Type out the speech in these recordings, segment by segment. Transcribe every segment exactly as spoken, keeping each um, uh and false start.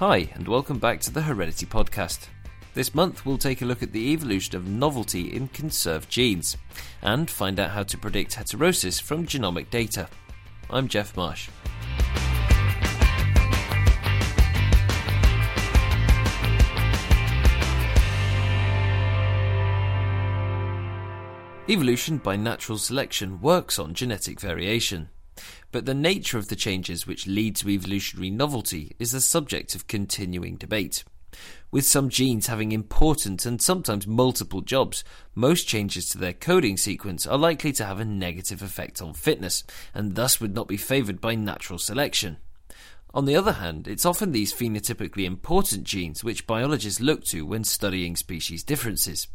Hi, and welcome back to the Heredity Podcast. This month we'll take a look at the evolution of novelty in conserved genes, and find out how to predict heterosis from genomic data. I'm Jeff Marsh. Evolution by natural selection works on genetic variation. But the nature of the changes which lead to evolutionary novelty is the subject of continuing debate. With some genes having important and sometimes multiple jobs, most changes to their coding sequence are likely to have a negative effect on fitness, and thus would not be favoured by natural selection. On the other hand, it's often these phenotypically important genes which biologists look to when studying species differences.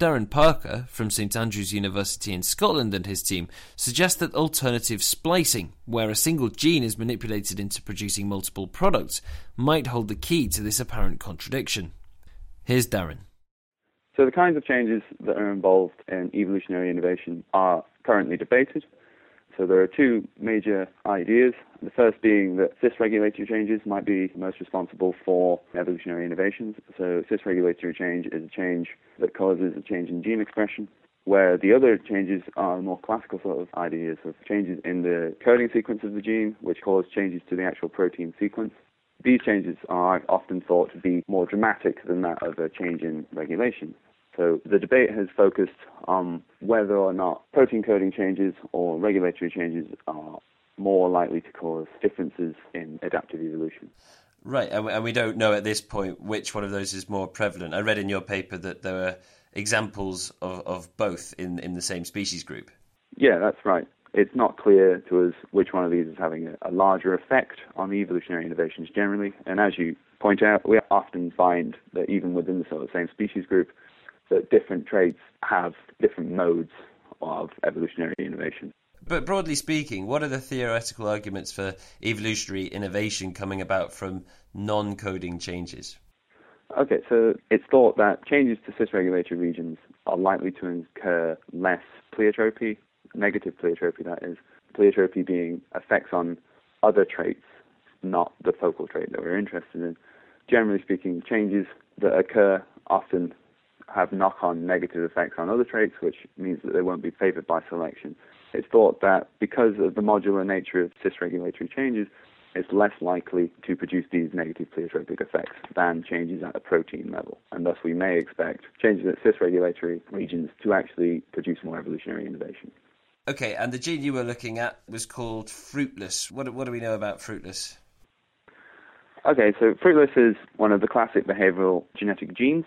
Darren Parker from St Andrews University in Scotland and his team suggest that alternative splicing, where a single gene is manipulated into producing multiple products, might hold the key to this apparent contradiction. Here's Darren. So the kinds of changes that are involved in evolutionary innovation are currently debated. So there are two major ideas, the first being that cis-regulatory changes might be most responsible for evolutionary innovations. So cis-regulatory change is a change that causes a change in gene expression, where the other changes are more classical sort of ideas of changes in the coding sequence of the gene, which cause changes to the actual protein sequence. These changes are often thought to be more dramatic than that of a change in regulation. So the debate has focused on whether or not protein coding changes or regulatory changes are more likely to cause differences in adaptive evolution. Right, and we don't know at this point which one of those is more prevalent. I read in your paper that there are examples of, of both in, in the same species group. Yeah, that's right. It's not clear to us which one of these is having a, a larger effect on evolutionary innovations generally. And as you point out, we often find that even within the sort of same species group, that different traits have different modes of evolutionary innovation. But broadly speaking, what are the theoretical arguments for evolutionary innovation coming about from non-coding changes? Okay, so it's thought that changes to cis-regulatory regions are likely to incur less pleiotropy, negative pleiotropy that is, pleiotropy being effects on other traits, not the focal trait that we're interested in. Generally speaking, changes that occur often have knock-on negative effects on other traits, which means that they won't be favoured by selection. It's thought that because of the modular nature of cis-regulatory changes, it's less likely to produce these negative pleiotropic effects than changes at a protein level. And thus we may expect changes at cis-regulatory regions to actually produce more evolutionary innovation. Okay, and the gene you were looking at was called fruitless. What, what do we know about fruitless? Okay, so fruitless is one of the classic behavioural genetic genes.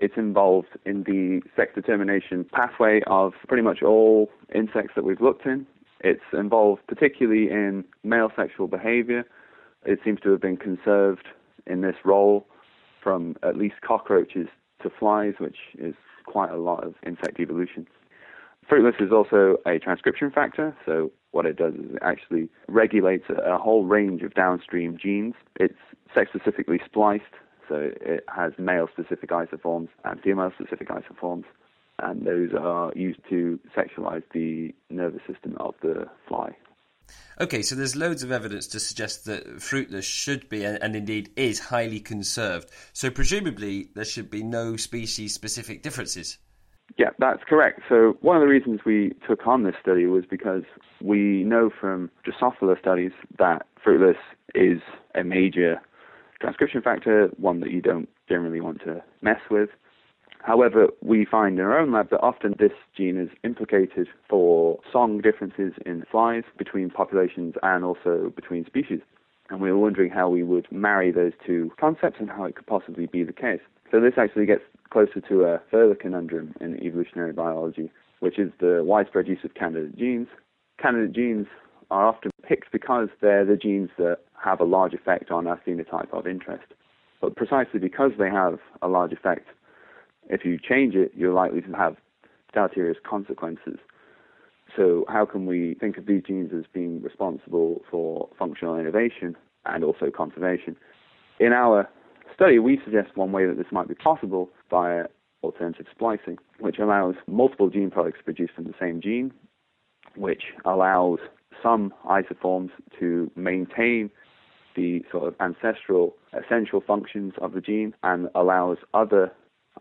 It's involved in the sex determination pathway of pretty much all insects that we've looked in. It's involved particularly in male sexual behavior. It seems to have been conserved in this role from at least cockroaches to flies, which is quite a lot of insect evolution. Fruitless is also a transcription factor, so what it does is it actually regulates a whole range of downstream genes. It's sex-specifically spliced, so it has male-specific isoforms and female-specific isoforms, and those are used to sexualize the nervous system of the fly. Okay, so there's loads of evidence to suggest that fruitless should be, and indeed is, highly conserved. So presumably there should be no species-specific differences. Yeah, that's correct. So one of the reasons we took on this study was because we know from Drosophila studies that fruitless is a major transcription factor, one that you don't generally want to mess with. However, we find in our own lab that often this gene is implicated for song differences in flies between populations and also between species. And we were wondering how we would marry those two concepts and how it could possibly be the case. So this actually gets closer to a further conundrum in evolutionary biology, which is the widespread use of candidate genes. Candidate genes are often picked because they're the genes that have a large effect on our phenotype of interest. But precisely because they have a large effect, if you change it, you're likely to have deleterious consequences. So how can we think of these genes as being responsible for functional innovation and also conservation? In our study, we suggest one way that this might be possible by alternative splicing, which allows multiple gene products produced from the same gene, which allows some isoforms to maintain the sort of ancestral essential functions of the gene and allows other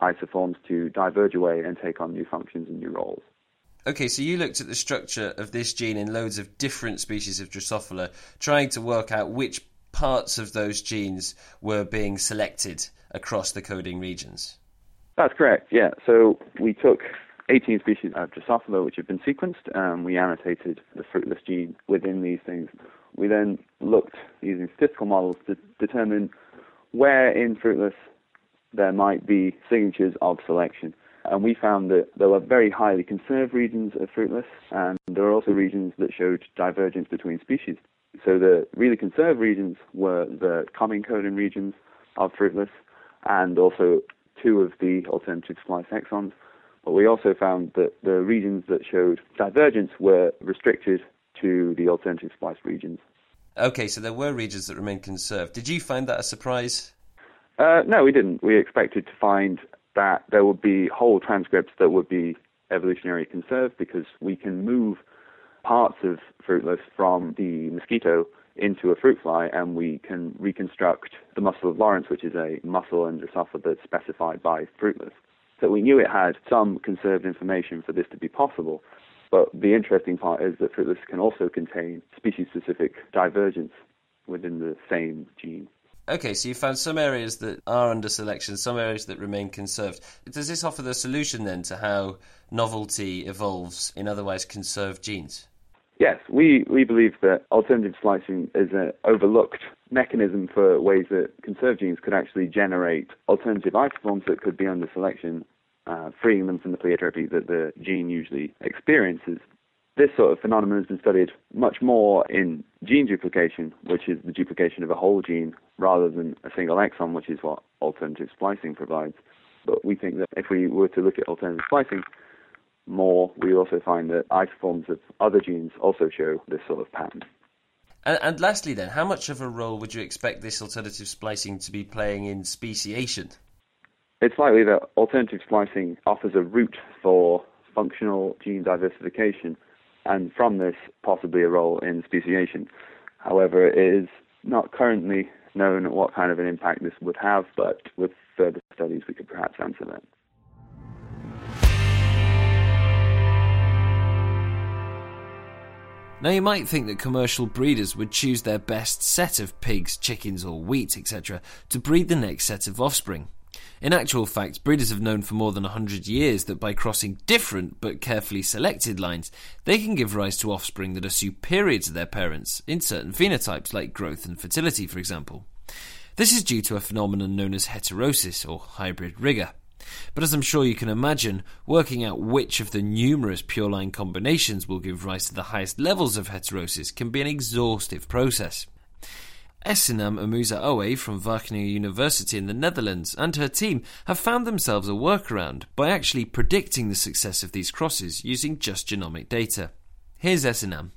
isoforms to diverge away and take on new functions and new roles. Okay, so you looked at the structure of this gene in loads of different species of Drosophila, trying to work out which parts of those genes were being selected across the coding regions. That's correct, yeah. So we took eighteen species of Drosophila which have been sequenced, and we annotated the fruitless gene within these things. We then looked using statistical models to determine where in fruitless there might be signatures of selection. And we found that there were very highly conserved regions of fruitless, and there were also regions that showed divergence between species. So the really conserved regions were the common codon regions of fruitless and also two of the alternative splice exons. But we also found that the regions that showed divergence were restricted to the alternative splice regions. Okay, so there were regions that remained conserved. Did you find that a surprise? Uh, no, we didn't. We expected to find that there would be whole transcripts that would be evolutionarily conserved because we can move parts of fruitless from the mosquito into a fruit fly, and we can reconstruct the muscle of Lawrence, which is a muscle in Drosophila that's specified by fruitless. So we knew it had some conserved information for this to be possible, but the interesting part is that fruitless can also contain species-specific divergence within the same gene. Okay, so you found some areas that are under selection, some areas that remain conserved. Does this offer the solution then to how novelty evolves in otherwise conserved genes? Yes, we, we believe that alternative splicing is an overlooked mechanism for ways that conserved genes could actually generate alternative isoforms that could be under selection, uh, freeing them from the pleiotropy that the gene usually experiences. This sort of phenomenon has been studied much more in gene duplication, which is the duplication of a whole gene rather than a single exon, which is what alternative splicing provides. But we think that if we were to look at alternative splicing more, we also find that isoforms of other genes also show this sort of pattern. And, and lastly then, how much of a role would you expect this alternative splicing to be playing in speciation? It's likely that alternative splicing offers a route for functional gene diversification, and from this, possibly a role in speciation. However, it is not currently known what kind of an impact this would have, but with further studies we could perhaps answer that. Now you might think that commercial breeders would choose their best set of pigs, chickens or wheat, et cetera to breed the next set of offspring. In actual fact, breeders have known for more than one hundred years that by crossing different but carefully selected lines, they can give rise to offspring that are superior to their parents in certain phenotypes like growth and fertility, for example. This is due to a phenomenon known as heterosis or hybrid rigor. But as I'm sure you can imagine, working out which of the numerous pure line combinations will give rise to the highest levels of heterosis can be an exhaustive process. Esinam Amusa Owe from Wageningen University in the Netherlands and her team have found themselves a workaround by actually predicting the success of these crosses using just genomic data. Here's Esinam.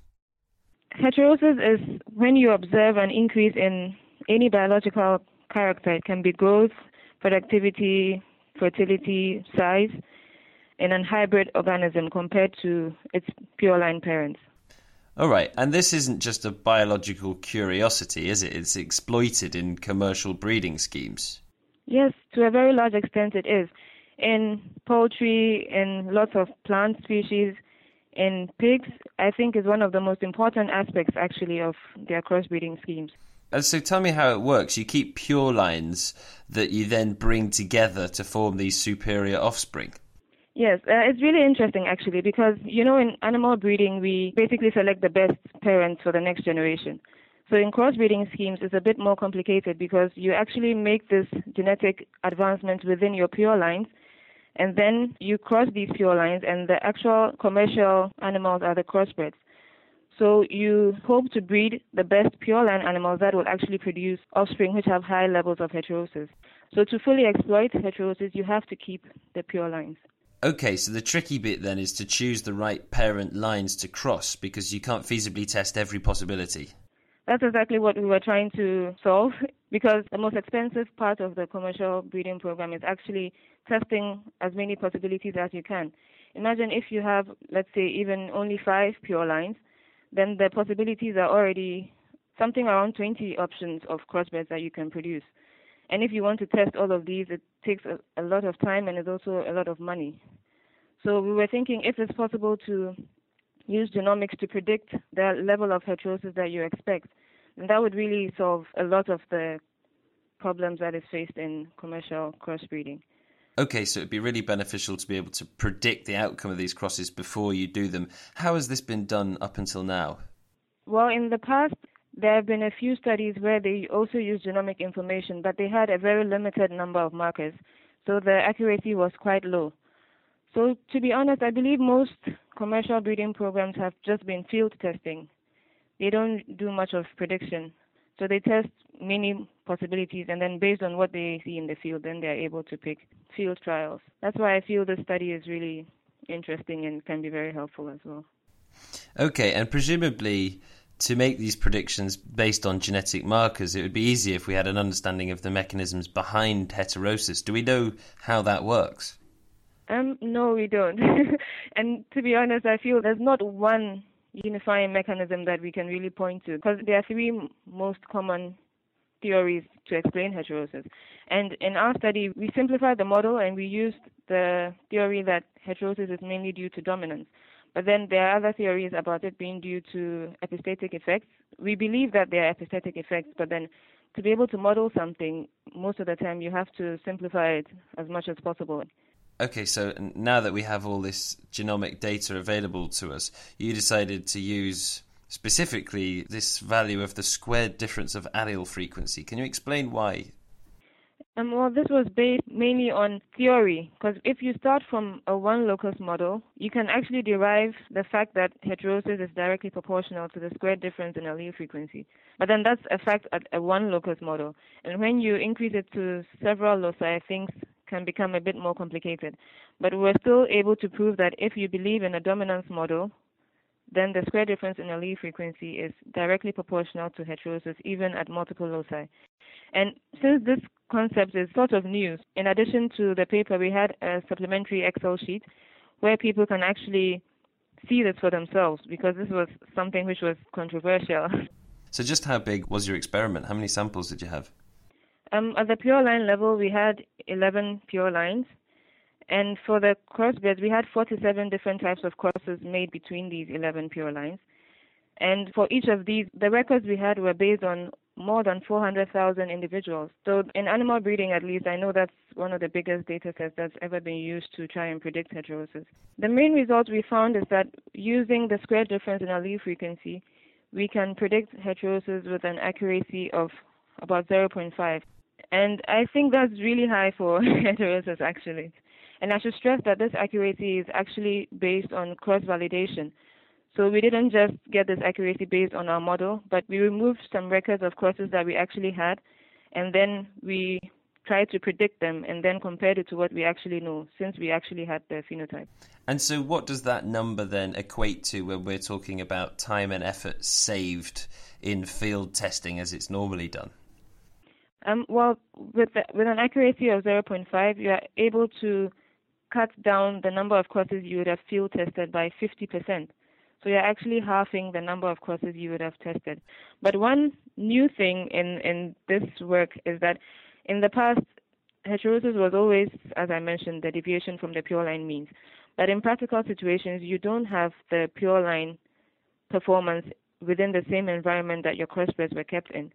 Heterosis is when you observe an increase in any biological character. It can be growth, productivity, fertility, size, in an hybrid organism compared to its pure line parents. All right, and this isn't just a biological curiosity, is it? It's exploited in commercial breeding schemes. Yes, to a very large extent it is. In poultry, in lots of plant species, in pigs, I think is one of the most important aspects actually of their crossbreeding schemes. And so tell me how it works. You keep pure lines that you then bring together to form these superior offspring. Yes, uh, it's really interesting actually because, you know, in animal breeding we basically select the best parents for the next generation. So in crossbreeding schemes it's a bit more complicated because you actually make this genetic advancement within your pure lines and then you cross these pure lines and the actual commercial animals are the crossbreds. So you hope to breed the best pure line animals that will actually produce offspring which have high levels of heterosis. So to fully exploit heterosis, you have to keep the pure lines. Okay, so the tricky bit then is to choose the right parent lines to cross, because you can't feasibly test every possibility. That's exactly what we were trying to solve, because the most expensive part of the commercial breeding program is actually testing as many possibilities as you can. Imagine if you have, let's say, even only five pure lines, then the possibilities are already something around twenty options of crossbreeds that you can produce. And if you want to test all of these, it takes a, a lot of time and it's also a lot of money. So we were thinking if it's possible to use genomics to predict the level of heterosis that you expect, and that would really solve a lot of the problems that is faced in commercial crossbreeding. Okay, so it'd be really beneficial to be able to predict the outcome of these crosses before you do them. How has this been done up until now? Well, in the past, there have been a few studies where they also used genomic information, but they had a very limited number of markers, so the accuracy was quite low. So to be honest, I believe most commercial breeding programs have just been field testing. They don't do much of prediction. So they test many possibilities, and then based on what they see in the field, then they're able to pick field trials. That's why I feel this study is really interesting and can be very helpful as well. Okay, and presumably to make these predictions based on genetic markers, it would be easier if we had an understanding of the mechanisms behind heterosis. Do we know how that works? Um, no, we don't. And to be honest, I feel there's not one unifying mechanism that we can really point to, because there are three most common theories to explain heterosis. And in our study, we simplified the model and we used the theory that heterosis is mainly due to dominance. But then there are other theories about it being due to epistatic effects. We believe that there are epistatic effects, but then to be able to model something, most of the time you have to simplify it as much as possible. Okay, so now that we have all this genomic data available to us, you decided to use specifically this value of the squared difference of allele frequency. Can you explain why? Um, well, this was based mainly on theory, because if you start from a one-locus model, you can actually derive the fact that heterosis is directly proportional to the squared difference in allele frequency. But then that's a fact at a one-locus model. And when you increase it to several loci, things can become a bit more complicated. But we're still able to prove that if you believe in a dominance model, then the square difference in allele frequency is directly proportional to heterosis, even at multiple loci. And since this concept is sort of new, in addition to the paper, we had a supplementary Excel sheet where people can actually see this for themselves, because this was something which was controversial. So just how big was your experiment? How many samples did you have? Um, at the pure line level, we had eleven pure lines. And for the crossbreeds, we had forty-seven different types of crosses made between these eleven pure lines. And for each of these, the records we had were based on more than four hundred thousand individuals. So in animal breeding, at least, I know that's one of the biggest data sets that's ever been used to try and predict heterosis. The main result we found is that using the square difference in allele frequency, we can predict heterosis with an accuracy of about zero point five. And I think that's really high for heterosis, actually. And I should stress that this accuracy is actually based on cross-validation. So we didn't just get this accuracy based on our model, but we removed some records of crosses that we actually had, and then we tried to predict them and then compared it to what we actually know, since we actually had the phenotype. And so what does that number then equate to when we're talking about time and effort saved in field testing as it's normally done? Um, well, with, the, with an accuracy of zero point five, you are able to cut down the number of crosses you would have field tested by fifty percent. So you're actually halving the number of crosses you would have tested. But one new thing in, in this work is that in the past, heterosis was always, as I mentioned, the deviation from the pure line means. But in practical situations, you don't have the pure line performance within the same environment that your crossbreds were kept in.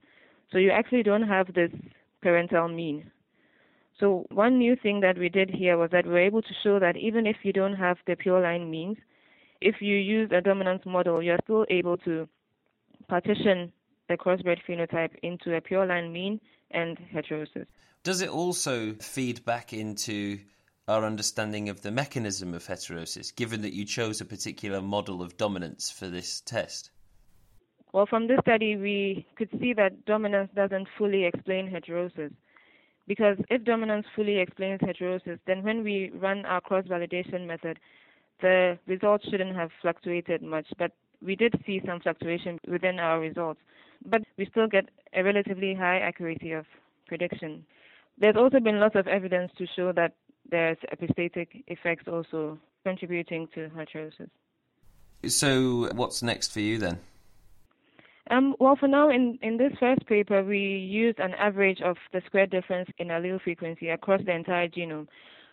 So you actually don't have this parental mean. So one new thing that we did here was that we were able to show that even if you don't have the pure line means, if you use a dominance model, you're still able to partition the crossbred phenotype into a pure line mean and heterosis. Does it also feed back into our understanding of the mechanism of heterosis, given that you chose a particular model of dominance for this test? Well, from this study, we could see that dominance doesn't fully explain heterosis, because if dominance fully explains heterosis, then when we run our cross-validation method, the results shouldn't have fluctuated much, but we did see some fluctuation within our results, but we still get a relatively high accuracy of prediction. There's also been lots of evidence to show that there's epistatic effects also contributing to heterosis. So what's next for you then? Um, well, for now, in, in this first paper, we used an average of the square difference in allele frequency across the entire genome.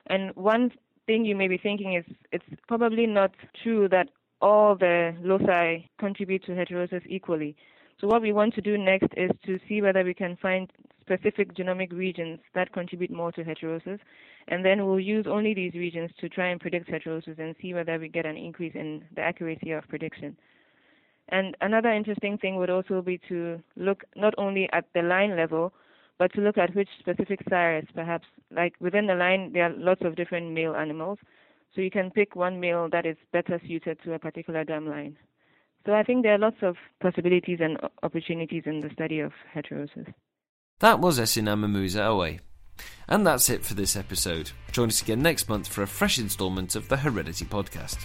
And one thing you may be thinking is it's probably not true that all the loci contribute to heterosis equally. So what we want to do next is to see whether we can find specific genomic regions that contribute more to heterosis, and then we'll use only these regions to try and predict heterosis and see whether we get an increase in the accuracy of prediction. And another interesting thing would also be to look not only at the line level, but to look at which specific sires, perhaps. Like within the line, there are lots of different male animals, so you can pick one male that is better suited to a particular dam line. So I think there are lots of possibilities and opportunities in the study of heterosis. That was Esinam Amusa Owe. And that's it for this episode. Join us again next month for a fresh instalment of the Heredity Podcast.